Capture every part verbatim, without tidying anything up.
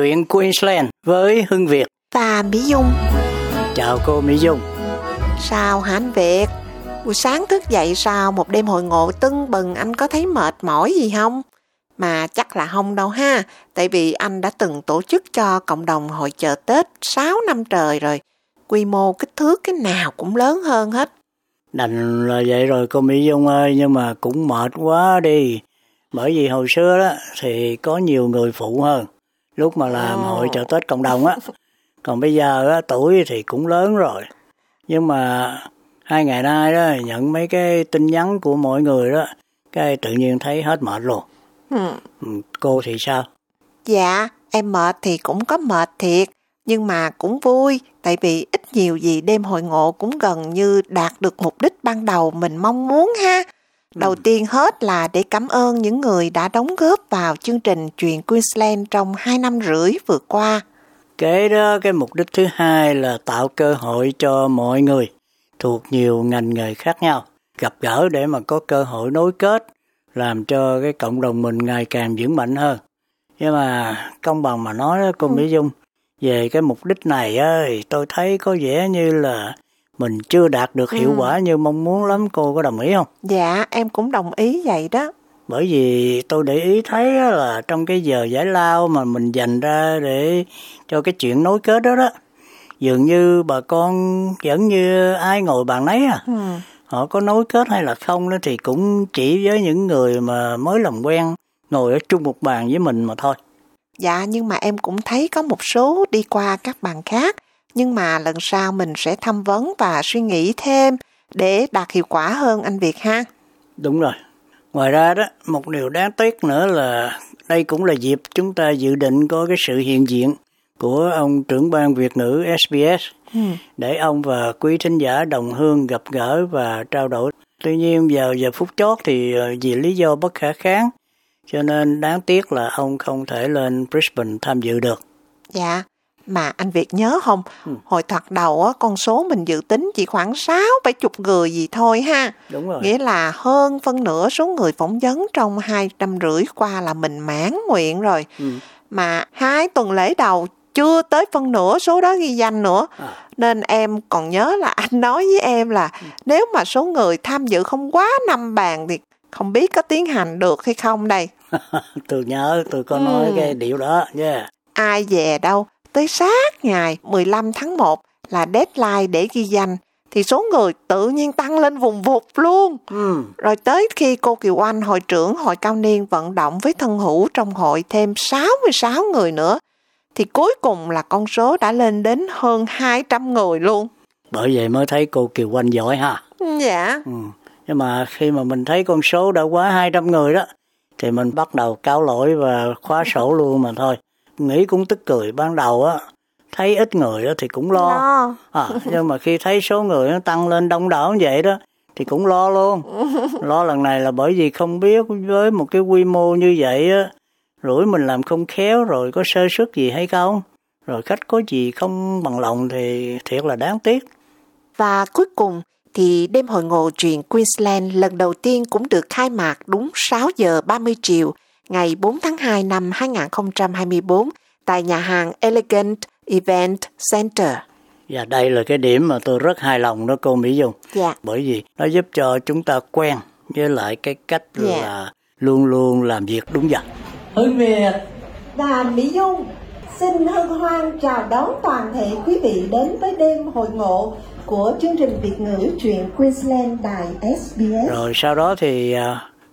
Chuyện Queensland với Hưng Việt và Mỹ Dung. Chào cô Mỹ Dung. Sao hả anh Việt? Buổi sáng thức dậy sau một đêm hội ngộ tưng bừng, anh có thấy mệt mỏi gì không? Mà chắc là không đâu ha, tại vì anh đã từng tổ chức cho cộng đồng hội chợ Tết sáu năm trời rồi. Quy mô kích thước cái nào cũng lớn hơn hết. Đành là vậy rồi cô Mỹ Dung ơi, nhưng mà cũng mệt quá đi. Bởi vì hồi xưa đó thì có nhiều người phụ hơn, lúc mà làm oh. hội chợ Tết cộng đồng á. Còn bây giờ á, tuổi thì cũng lớn rồi. Nhưng mà hai ngày nay đó nhận mấy cái tin nhắn của mọi người đó, cái tự nhiên thấy hết mệt luôn. Ừ. Cô thì sao? Dạ, em mệt thì cũng có mệt thiệt, nhưng mà cũng vui, tại vì ít nhiều gì đêm hội ngộ cũng gần như đạt được mục đích ban đầu mình mong muốn ha. Đầu ừ. tiên hết là để cảm ơn những người đã đóng góp vào chương trình Chuyện Queensland trong hai năm rưỡi vừa qua. Cái đó, cái mục đích thứ hai là tạo cơ hội cho mọi người thuộc nhiều ngành nghề khác nhau gặp gỡ để mà có cơ hội nối kết, làm cho cái cộng đồng mình ngày càng vững mạnh hơn. Nhưng mà công bằng mà nói đó, cô ừ. Mỹ Dung, về cái mục đích này á, thì tôi thấy có vẻ như là mình chưa đạt được hiệu ừ. quả như mong muốn lắm. Cô có đồng ý không? Dạ, em cũng đồng ý vậy đó. Bởi vì tôi để ý thấy là trong cái giờ giải lao mà mình dành ra để cho cái chuyện nối kết đó đó, dường như bà con vẫn như ai ngồi bàn nấy à. Ừ. Họ có nối kết hay là không đó thì cũng chỉ với những người mà mới làm quen ngồi ở chung một bàn với mình mà thôi. Dạ, nhưng mà em cũng thấy có một số đi qua các bàn khác. Nhưng mà lần sau mình sẽ tham vấn và suy nghĩ thêm để đạt hiệu quả hơn anh Việt ha. Đúng rồi. Ngoài ra đó, một điều đáng tiếc nữa là đây cũng là dịp chúng ta dự định có cái sự hiện diện của ông trưởng ban Việt ngữ S B S ừ. để ông và quý thính giả đồng hương gặp gỡ và trao đổi. Tuy nhiên giờ giờ phút chót thì vì lý do bất khả kháng, cho nên đáng tiếc là ông không thể lên Brisbane tham dự được. Dạ, mà anh Việt nhớ không, ừ. hồi thoạt đầu á, con số mình dự tính chỉ khoảng sáu bảy mươi người gì thôi ha. Đúng rồi. Nghĩa là hơn phân nửa số người phỏng vấn trong hai năm rưỡi qua là mình mãn nguyện rồi. Ừ. Mà hai tuần lễ đầu chưa tới phân nửa số đó ghi danh nữa. À. Nên em còn nhớ là anh nói với em là ừ. nếu mà số người tham dự không quá năm bàn thì không biết có tiến hành được hay không đây. Tôi nhớ, tôi có ừ. nói cái điều đó. Yeah. Ai về đâu, tới sát ngày mười lăm tháng một là deadline để ghi danh, thì số người tự nhiên tăng lên vùng vụt luôn. Ừ. Rồi tới khi cô Kiều Oanh, hội trưởng Hội Cao Niên vận động với thân hữu trong hội thêm sáu mươi sáu người nữa, thì cuối cùng là con số đã lên đến hơn hai trăm người luôn. Bởi vậy mới thấy cô Kiều Oanh giỏi ha. Dạ. Ừ. Nhưng mà khi mà mình thấy con số đã quá hai trăm người đó, thì mình bắt đầu cáo lỗi và khóa sổ luôn mà thôi. Nghĩ cũng tức cười, ban đầu á, thấy ít người đó thì cũng lo. lo. À, nhưng mà khi thấy số người nó tăng lên đông đảo như vậy đó, thì cũng lo luôn. Lo lần này là bởi vì không biết với một cái quy mô như vậy á, rủi mình làm không khéo rồi có sơ suất gì hay không, rồi khách có gì không bằng lòng thì thiệt là đáng tiếc. Và cuối cùng thì đêm hội ngộ Chuyện Queensland lần đầu tiên cũng được khai mạc đúng sáu giờ ba mươi chiều ngày bốn tháng hai năm hai nghìn không trăm hai mươi bốn tại nhà hàng Elegant Event Center. Và đây là cái điểm mà tôi rất hài lòng đó cô Mỹ Dung. Dạ. Bởi vì nó giúp cho chúng ta quen với lại cái cách dạ. là luôn luôn làm việc đúng giờ. Hưng Việt và Mỹ Dung xin hân hoan chào đón toàn thể quý vị đến với đêm hội ngộ của chương trình Việt ngữ Chuyện Queensland đài S B S. Rồi sau đó thì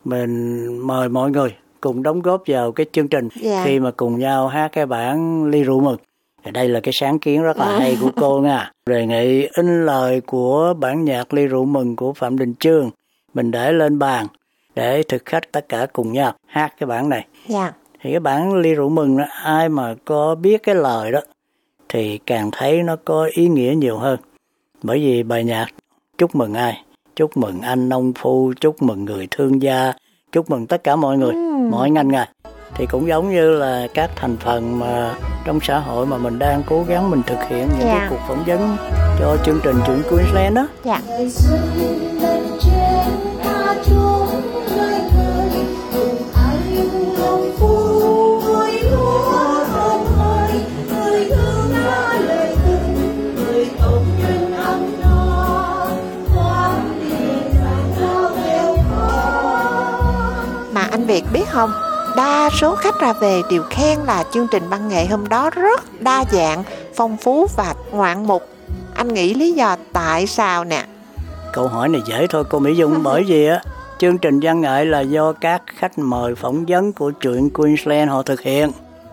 mình mời mọi người cùng đóng góp vào cái chương trình yeah. khi mà cùng nhau hát cái bản Ly Rượu Mừng. Đây là cái sáng kiến rất là à. hay của cô nha. Đề nghị in lời của bản nhạc Ly Rượu Mừng của Phạm Đình Chương mình để lên bàn để thực khách tất cả cùng nhau hát cái bản này. Yeah. Thì cái bản Ly Rượu Mừng đó, ai mà có biết cái lời đó thì càng thấy nó có ý nghĩa nhiều hơn. Bởi vì bài nhạc chúc mừng ai? Chúc mừng anh nông phu, chúc mừng người thương gia, chúc mừng tất cả mọi người, mm. mọi ngành nghề. Thì cũng giống như là các thành phần mà trong xã hội mà mình đang cố gắng mình thực hiện những yeah. cái cuộc phỏng vấn cho chương trình Chuyện Queensland đó. Dạ. Yeah. Hãy subscribe cho kênh Ghiền Mì Gõ để không bỏ lỡ những video hấp dẫn. mà anh Việt biết không, đa số khách ra về đều khen là chương trình văn nghệ hôm đó rất đa dạng, phong phú và ngoạn mục. Anh nghĩ lý do tại sao nè? Câu hỏi này dễ thôi cô Mỹ Dung, bởi vì á, chương trình văn nghệ là do các khách mời phỏng vấn của Chuyện Queensland họ thực hiện.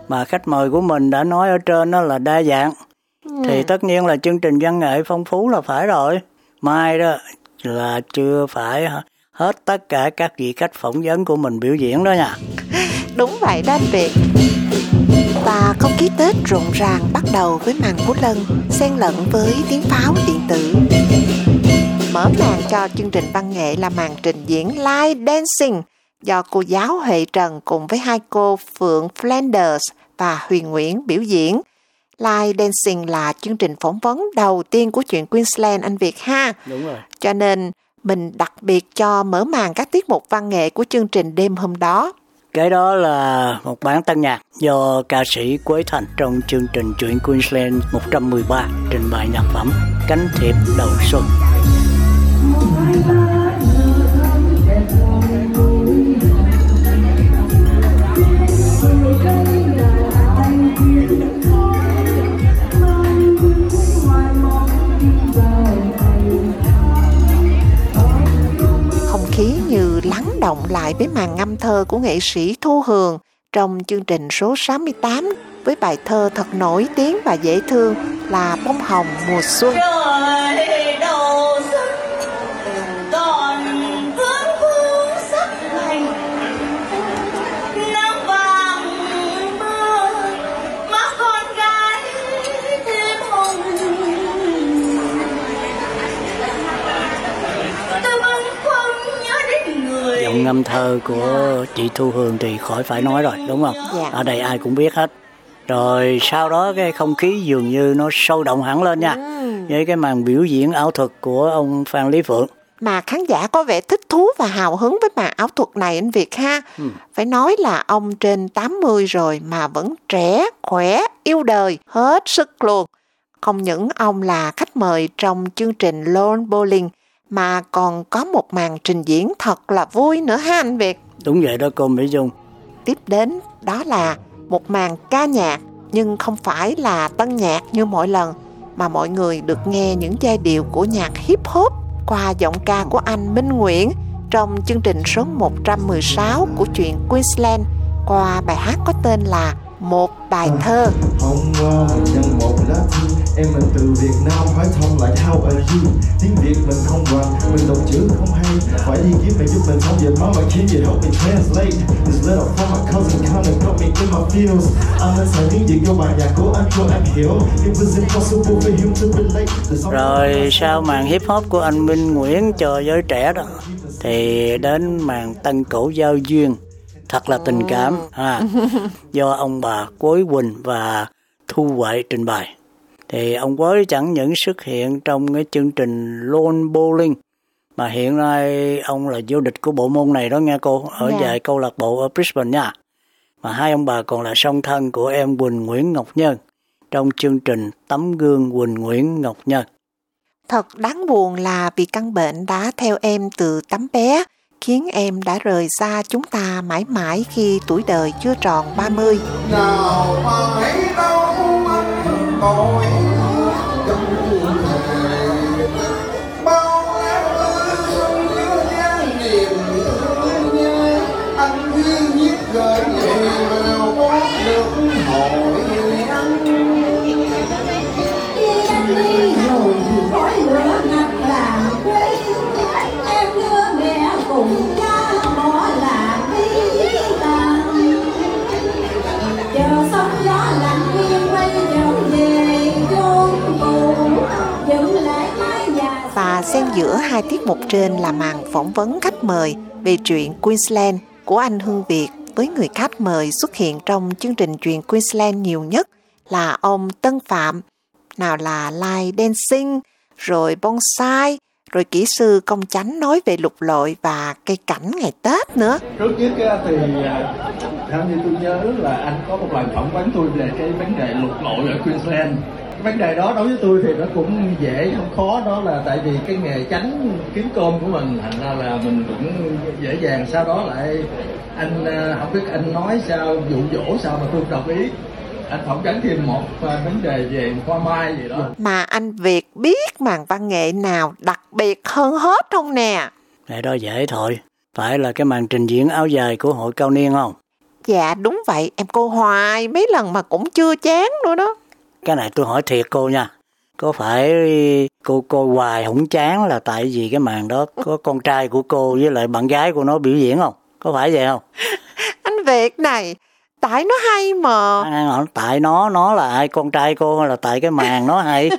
Mà khách mời của mình đã nói ở trên đó là đa dạng. Ừ. Thì tất nhiên là chương trình văn nghệ phong phú là phải rồi. Mai đó là chưa phải hết tất cả các vị khách phỏng vấn của mình biểu diễn đó nha. Đúng vậy đó anh Việt. Và không khí Tết rộn ràng bắt đầu với màn múa lân, xen lẫn với tiếng pháo điện tử. Mở màn cho chương trình văn nghệ là màn trình diễn live dancing do cô giáo Huệ Trần cùng với hai cô Phượng Flanders và Huyền Nguyễn biểu diễn. Live dancing là chương trình phỏng vấn đầu tiên của Chuyện Queensland anh Việt ha. Đúng rồi. Cho nên mình đặc biệt cho mở màn các tiết mục văn nghệ của chương trình đêm hôm đó. Cái đó là một bản tân nhạc do ca sĩ Quế Thành trong chương trình Chuyện Queensland một trăm mười ba trình bày nhạc phẩm Cánh Thiệp Đầu Xuân. Không khí như lắng động lại với màn ngâm thơ của nghệ sĩ Thu Hường trong chương trình số sáu mươi tám với bài thơ thật nổi tiếng và dễ thương là Bông Hồng Mùa Xuân. Ngâm thơ của chị Thu Hường thì khỏi phải nói rồi, đúng không? Dạ. Ở đây ai cũng biết hết. Rồi sau đó cái không khí dường như nó sôi động hẳn lên nha. Ừ. Với cái màn biểu diễn ảo thuật của ông Phan Lý Phượng. Mà khán giả có vẻ thích thú và hào hứng với màn ảo thuật này anh Việt ha. Ừ. Phải nói là ông trên tám mươi rồi mà vẫn trẻ, khỏe, yêu đời, hết sức luôn. Không những ông là khách mời trong chương trình Lone Bowling, mà còn có một màn trình diễn thật là vui nữa ha anh Việt. Đúng vậy đó cô Mỹ Dung. Tiếp đến đó là một màn ca nhạc, nhưng không phải là tân nhạc như mọi lần, mà mọi người được nghe những giai điệu của nhạc hip hop qua giọng ca của anh Minh Nguyễn trong chương trình số một trăm mười sáu của Chuyện Queensland qua bài hát có tên là Một Bài Thơ. Không ngờ chẳng một lát em mình từ Việt Nam phải thông lại how are you. Tiếng Việt mình không hoàn, mình đọc chữ không hay, phải đi kiếm mày giúp mình không dệt máu mày kiếm gì help me translate. This letter from my cousin kind of got me in my feels. Anh nên xài tiếng Việt vô bài nhạc của anh cho anh hiểu. It was impossible for him to relate. Rồi sau màn hip hop của anh Minh Nguyễn cho giới trẻ đó, thì đến màn tân cổ giao duyên. Thật là tình cảm ha. Do ông bà Quế Quỳnh và Thu Huệ trình bày. Thì ông Quế chẳng những xuất hiện trong cái chương trình Lone Bowling, mà hiện nay ông là vô địch của bộ môn này đó nghe cô, ở yeah. giải câu lạc bộ ở Brisbane nha. Mà hai ông bà còn là song thân của em Quỳnh Nguyễn Ngọc Nhân trong chương trình Tấm Gương Quỳnh Nguyễn Ngọc Nhân. Thật đáng buồn là vì căn bệnh đã theo em từ tấm bé, khiến em đã rời xa chúng ta mãi mãi khi tuổi đời chưa tròn ba mươi. Nào phải đau anh tội trong đời, bao lát ơi xuân đưa gian niềm thương nhớ. Anh thương giết đời này mà nào có được hỏi anh. Khi anh đi rồi thì khói lửa ngập làng quê, em đưa mẹ cùng cha bỏ là đi tàn. Chờ sóng gió lạnh yên quay trở về chốn cũ, dựng lại mái nhà. Và xen giữa hai tiết mục trên là màn phỏng vấn khách mời về Chuyện Queensland của anh Hưng Việt với người khách mời xuất hiện trong chương trình Chuyện Queensland nhiều nhất là ông Tân Phạm. Nào là live dancing, rồi bonsai, rồi kỹ sư Công Chánh nói về lục lội và cây cảnh ngày Tết nữa. Trước nhất thì theo như tôi nhớ là anh có một lần phỏng vấn tôi về cái vấn đề lục lội ở Queensland. Vấn đề đó đối với tôi thì nó cũng dễ, không khó, đó là tại vì cái nghề chánh kiếm cơm của mình, thành ra là mình cũng dễ dàng. Sau đó lại anh không biết anh nói sao, dụ dỗ sao mà tôi đồng ý. Anh phỏng vấn thêm một vấn đề về hoa mai gì đó. Mà anh Việt biết màn văn nghệ nào đặc biệt hơn hết không nè? Này đó dễ thôi, phải là cái màn trình diễn áo dài của hội cao niên không? Dạ đúng vậy, em cô hoài mấy lần mà cũng chưa chán nữa đó. Cái này tôi hỏi thiệt cô nha, có phải cô cô hoài không chán là tại vì cái màn đó có con trai của cô với lại bạn gái của nó biểu diễn không? Có phải vậy không? Anh Việt này, tại nó hay mà. À, tại nó, nó là ai, con trai cô hay là tại cái màn nó hay?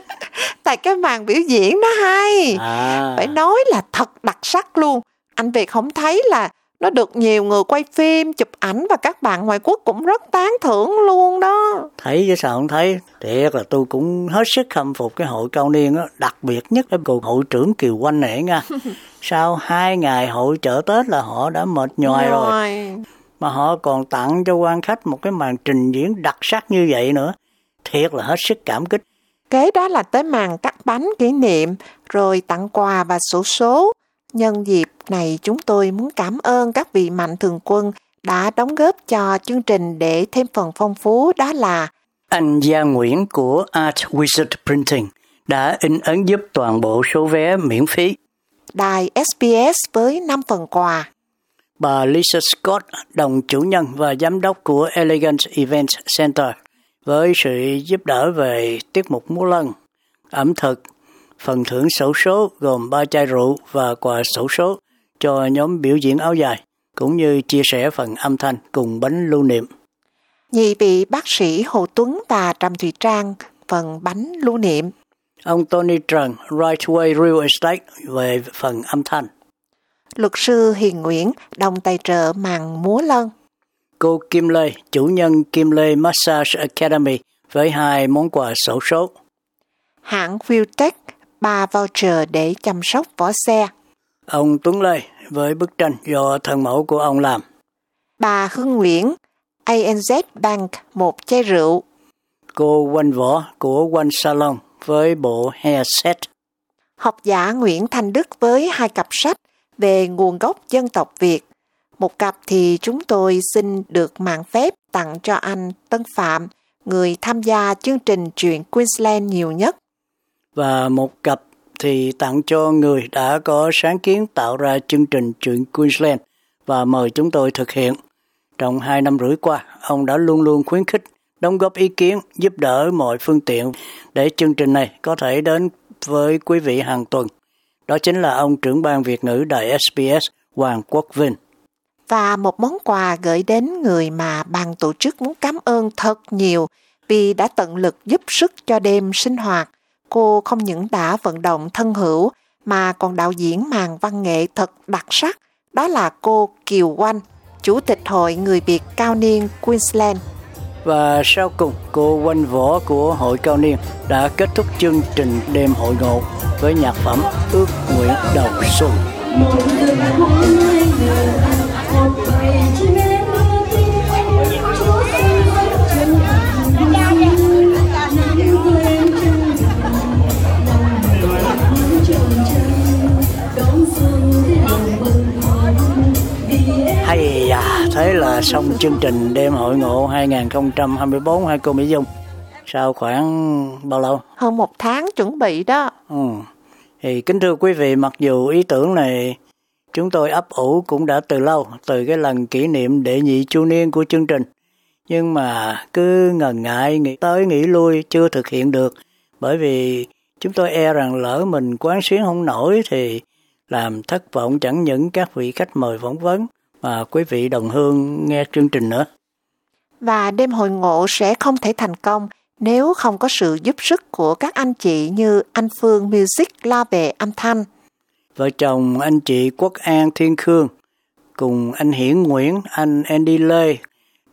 Tại cái màn biểu diễn nó hay. À. Phải nói là thật đặc sắc luôn. Anh Việt không thấy là nó được nhiều người quay phim, chụp ảnh và các bạn ngoại quốc cũng rất tán thưởng luôn đó. Thấy chứ sao không thấy. Thiệt là tôi cũng hết sức khâm phục cái hội cao niên đó. Đặc biệt nhất là cô hội trưởng Kiều Oanh này nha. Sau hai ngày hội chợ Tết là họ đã mệt nhoài rồi. rồi. Mà họ còn tặng cho quan khách một cái màn trình diễn đặc sắc như vậy nữa. Thiệt là hết sức cảm kích. Kế đó là tới màn cắt bánh kỷ niệm, rồi tặng quà và sổ số. Nhân dịp này chúng tôi muốn cảm ơn các vị mạnh thường quân đã đóng góp cho chương trình để thêm phần phong phú, đó là anh Gia Nguyễn của Art Wizard Printing đã in ấn giúp toàn bộ số vé miễn phí. Đài ét bê ét với năm phần quà. Bà Lisa Scott, đồng chủ nhân và giám đốc của Elegant Event Center, với sự giúp đỡ về tiết mục múa lân, ẩm thực, phần thưởng xổ số gồm ba chai rượu và quà xổ số cho nhóm biểu diễn áo dài, cũng như chia sẻ phần âm thanh cùng bánh lưu niệm. Nhị vị bác sĩ Hồ Tuấn và Trầm Thủy Trang, phần bánh lưu niệm. Ông Tony Trần, Right Way Real Estate, về phần âm thanh. Luật sư Hiền Nguyễn, đồng tài trợ màn múa lân. Cô Kim Lê, chủ nhân Kim Lê Massage Academy, với hai món quà xổ số. Hãng Viewtech, ba voucher để chăm sóc vỏ xe. Ông Tuấn Lê, với bức tranh do thần mẫu của ông làm. Bà Hưng Nguyễn, a en dét Bank, một chai rượu. Cô Oanh Võ của Oanh Salon, với bộ hairset. Học giả Nguyễn Thanh Đức với hai cặp sách về nguồn gốc dân tộc Việt. Một cặp thì chúng tôi xin được mạn phép tặng cho anh Tân Phạm, người tham gia chương trình Chuyện Queensland nhiều nhất. Và một cặp thì tặng cho người đã có sáng kiến tạo ra chương trình Chuyện Queensland và mời chúng tôi thực hiện. Trong hai năm rưỡi qua, ông đã luôn luôn khuyến khích, đóng góp ý kiến, giúp đỡ mọi phương tiện để chương trình này có thể đến với quý vị hàng tuần. Đó chính là ông trưởng ban Việt ngữ Đài ét bê ét Hoàng Quốc Vinh. Và một món quà gửi đến người mà ban tổ chức muốn cảm ơn thật nhiều vì đã tận lực giúp sức cho đêm sinh hoạt. Cô không những đã vận động thân hữu mà còn đạo diễn màn văn nghệ thật đặc sắc, đó là cô Kiều Oanh, Chủ tịch Hội Người Việt Cao Niên Queensland. Và sau cùng, cô Oanh Võ của Hội Cao Niên đã kết thúc chương trình đêm hội ngộ với nhạc phẩm Ước Nguyện Đầu Xuân. Hay à, thế là xong chương trình đêm hội ngộ hai không hai tư hai cô Mỹ Dung. Sau khoảng bao lâu? Hơn một tháng chuẩn bị đó. Ừ. Thì kính thưa quý vị, mặc dù ý tưởng này chúng tôi ấp ủ cũng đã từ lâu, từ cái lần kỷ niệm đệ nhị chu niên của chương trình. Nhưng mà cứ ngần ngại, nghĩ tới nghĩ lui chưa thực hiện được. Bởi vì chúng tôi e rằng lỡ mình quán xuyến không nổi thì làm thất vọng chẳng những các vị khách mời phỏng vấn mà quý vị đồng hương nghe chương trình nữa. Và đêm hội ngộ sẽ không thể thành công nếu không có sự giúp sức của các anh chị như anh Phương Music lo về âm thanh. Vợ chồng anh chị Quốc An Thiên Khương cùng anh Hiền Nguyễn, anh Andy Lê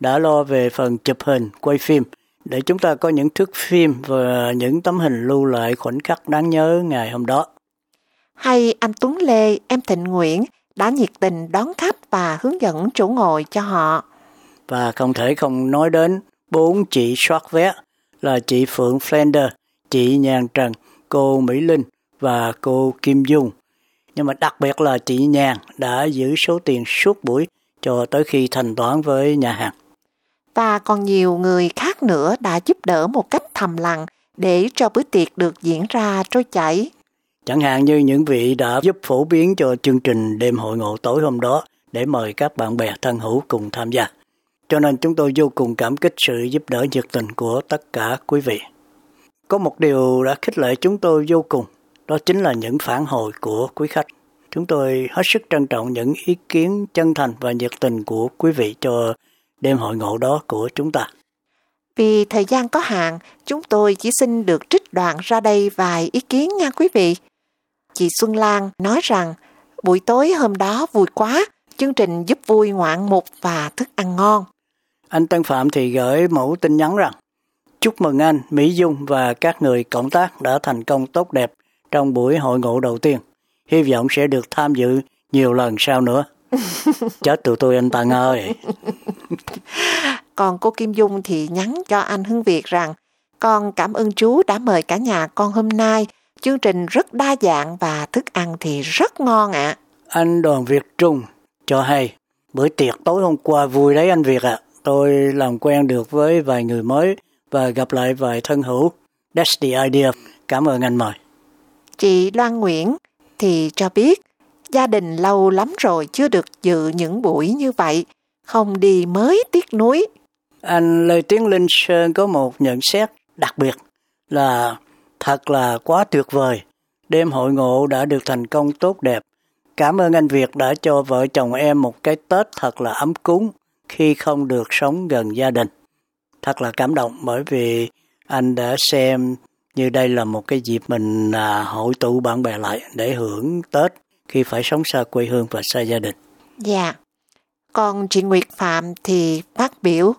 đã lo về phần chụp hình, quay phim để chúng ta có những thước phim và những tấm hình lưu lại khoảnh khắc đáng nhớ ngày hôm đó. Hay anh Tuấn Lê, em Thịnh Nguyễn đã nhiệt tình đón khách và hướng dẫn chỗ ngồi cho họ. Và không thể không nói đến bốn chị soát vé là chị Phượng Flanders, chị Nhàn Trần, cô Mỹ Linh và cô Kim Dung. Nhưng mà đặc biệt là chị Nhàn đã giữ số tiền suốt buổi cho tới khi thanh toán với nhà hàng. Và còn nhiều người khác nữa đã giúp đỡ một cách thầm lặng để cho bữa tiệc được diễn ra trôi chảy. Chẳng hạn như những vị đã giúp phổ biến cho chương trình đêm hội ngộ tối hôm đó để mời các bạn bè thân hữu cùng tham gia. Cho nên chúng tôi vô cùng cảm kích sự giúp đỡ nhiệt tình của tất cả quý vị. Có một điều đã khích lệ chúng tôi vô cùng, đó chính là những phản hồi của quý khách. Chúng tôi hết sức trân trọng những ý kiến chân thành và nhiệt tình của quý vị cho đêm hội ngộ đó của chúng ta. Vì thời gian có hạn, chúng tôi chỉ xin được trích đoạn ra đây vài ý kiến nha quý vị. Chị Xuân Lan nói rằng, buổi tối hôm đó vui quá, chương trình giúp vui ngoạn mục và thức ăn ngon. Anh Tân Phạm thì gửi mẫu tin nhắn rằng, chúc mừng anh, Mỹ Dung và các người cộng tác đã thành công tốt đẹp trong buổi hội ngộ đầu tiên. Hy vọng sẽ được tham dự nhiều lần sau nữa. Chết tụi tôi anh Tân ơi! Còn cô Kim Dung thì nhắn cho anh Hưng Việt rằng, con cảm ơn chú đã mời cả nhà con hôm nay. Chương trình rất đa dạng và thức ăn thì rất ngon ạ. À. Anh Đoàn Việt Trung cho hay, bữa tiệc tối hôm qua vui đấy anh Việt ạ. À. Tôi làm quen được với vài người mới và gặp lại vài thân hữu. That's the idea. Cảm ơn anh mời. Chị Loan Nguyễn thì cho biết, gia đình lâu lắm rồi chưa được dự những buổi như vậy. Không đi mới tiếc nuối. Anh Lê Tiến Linh Sơn có một nhận xét đặc biệt là thật là quá tuyệt vời. Đêm hội ngộ đã được thành công tốt đẹp. Cảm ơn anh Việt đã cho vợ chồng em một cái Tết thật là ấm cúng khi không được sống gần gia đình. Thật là cảm động bởi vì anh đã xem như đây là một cái dịp mình hội tụ bạn bè lại để hưởng Tết khi phải sống xa quê hương và xa gia đình. Dạ. Yeah. Còn chị Nguyệt Phạm thì phát biểu,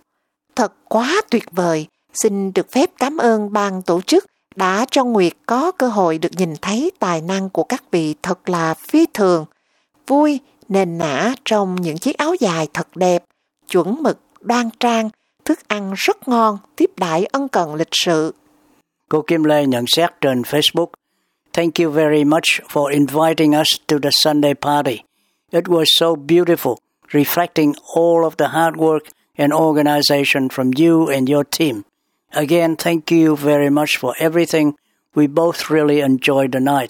thật quá tuyệt vời, xin được phép cảm ơn ban tổ chức đã cho Nguyệt có cơ hội được nhìn thấy tài năng của các vị thật là phi thường, vui, nền nã trong những chiếc áo dài thật đẹp, chuẩn mực, đoan trang, thức ăn rất ngon, tiếp đãi ân cần lịch sự. Cô Kim Lê nhận xét trên Facebook, Thank you very much for inviting us to the Sunday party. It was so beautiful. Reflecting all of the hard work and organization from you and your team. Again, thank you very much for everything. We both really enjoyed the night.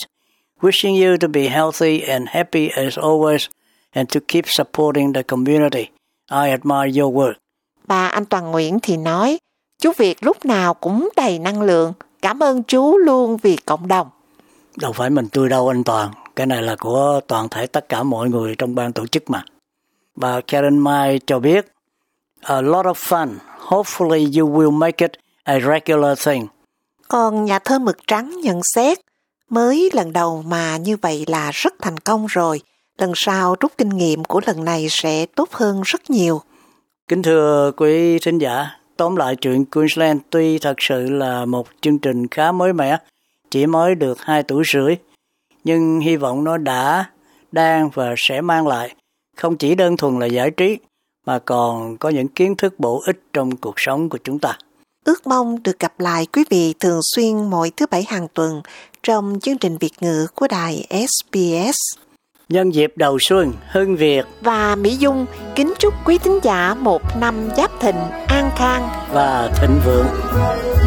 Wishing you to be healthy and happy as always and to keep supporting the community. I admire your work. Bà anh Toàn Nguyễn thì nói, chú Việt lúc nào cũng đầy năng lượng. Cảm ơn chú luôn vì cộng đồng. Đâu phải mình tôi đâu anh Toàn. Cái này là của toàn thể tất cả mọi người trong ban tổ chức mà. Bà Karen Mai cho biết, A lot of fun. Hopefully you will make it a regular thing. Còn nhà thơ Mực Trắng nhận xét, mới lần đầu mà như vậy là rất thành công rồi. Lần sau rút kinh nghiệm của lần này sẽ tốt hơn rất nhiều. Kính thưa quý thính giả, tóm lại Chuyện Queensland tuy thật sự là một chương trình khá mới mẻ, chỉ mới được hai tuổi rưỡi, nhưng hy vọng nó đã, đang và sẽ mang lại không chỉ đơn thuần là giải trí, mà còn có những kiến thức bổ ích trong cuộc sống của chúng ta. Ước mong được gặp lại quý vị thường xuyên mỗi thứ Bảy hàng tuần trong chương trình Việt ngữ của đài ét bê ét. Nhân dịp đầu xuân, Hưng Việt và Mỹ Dung kính chúc quý thính giả một năm Giáp Thìn an khang và thịnh vượng.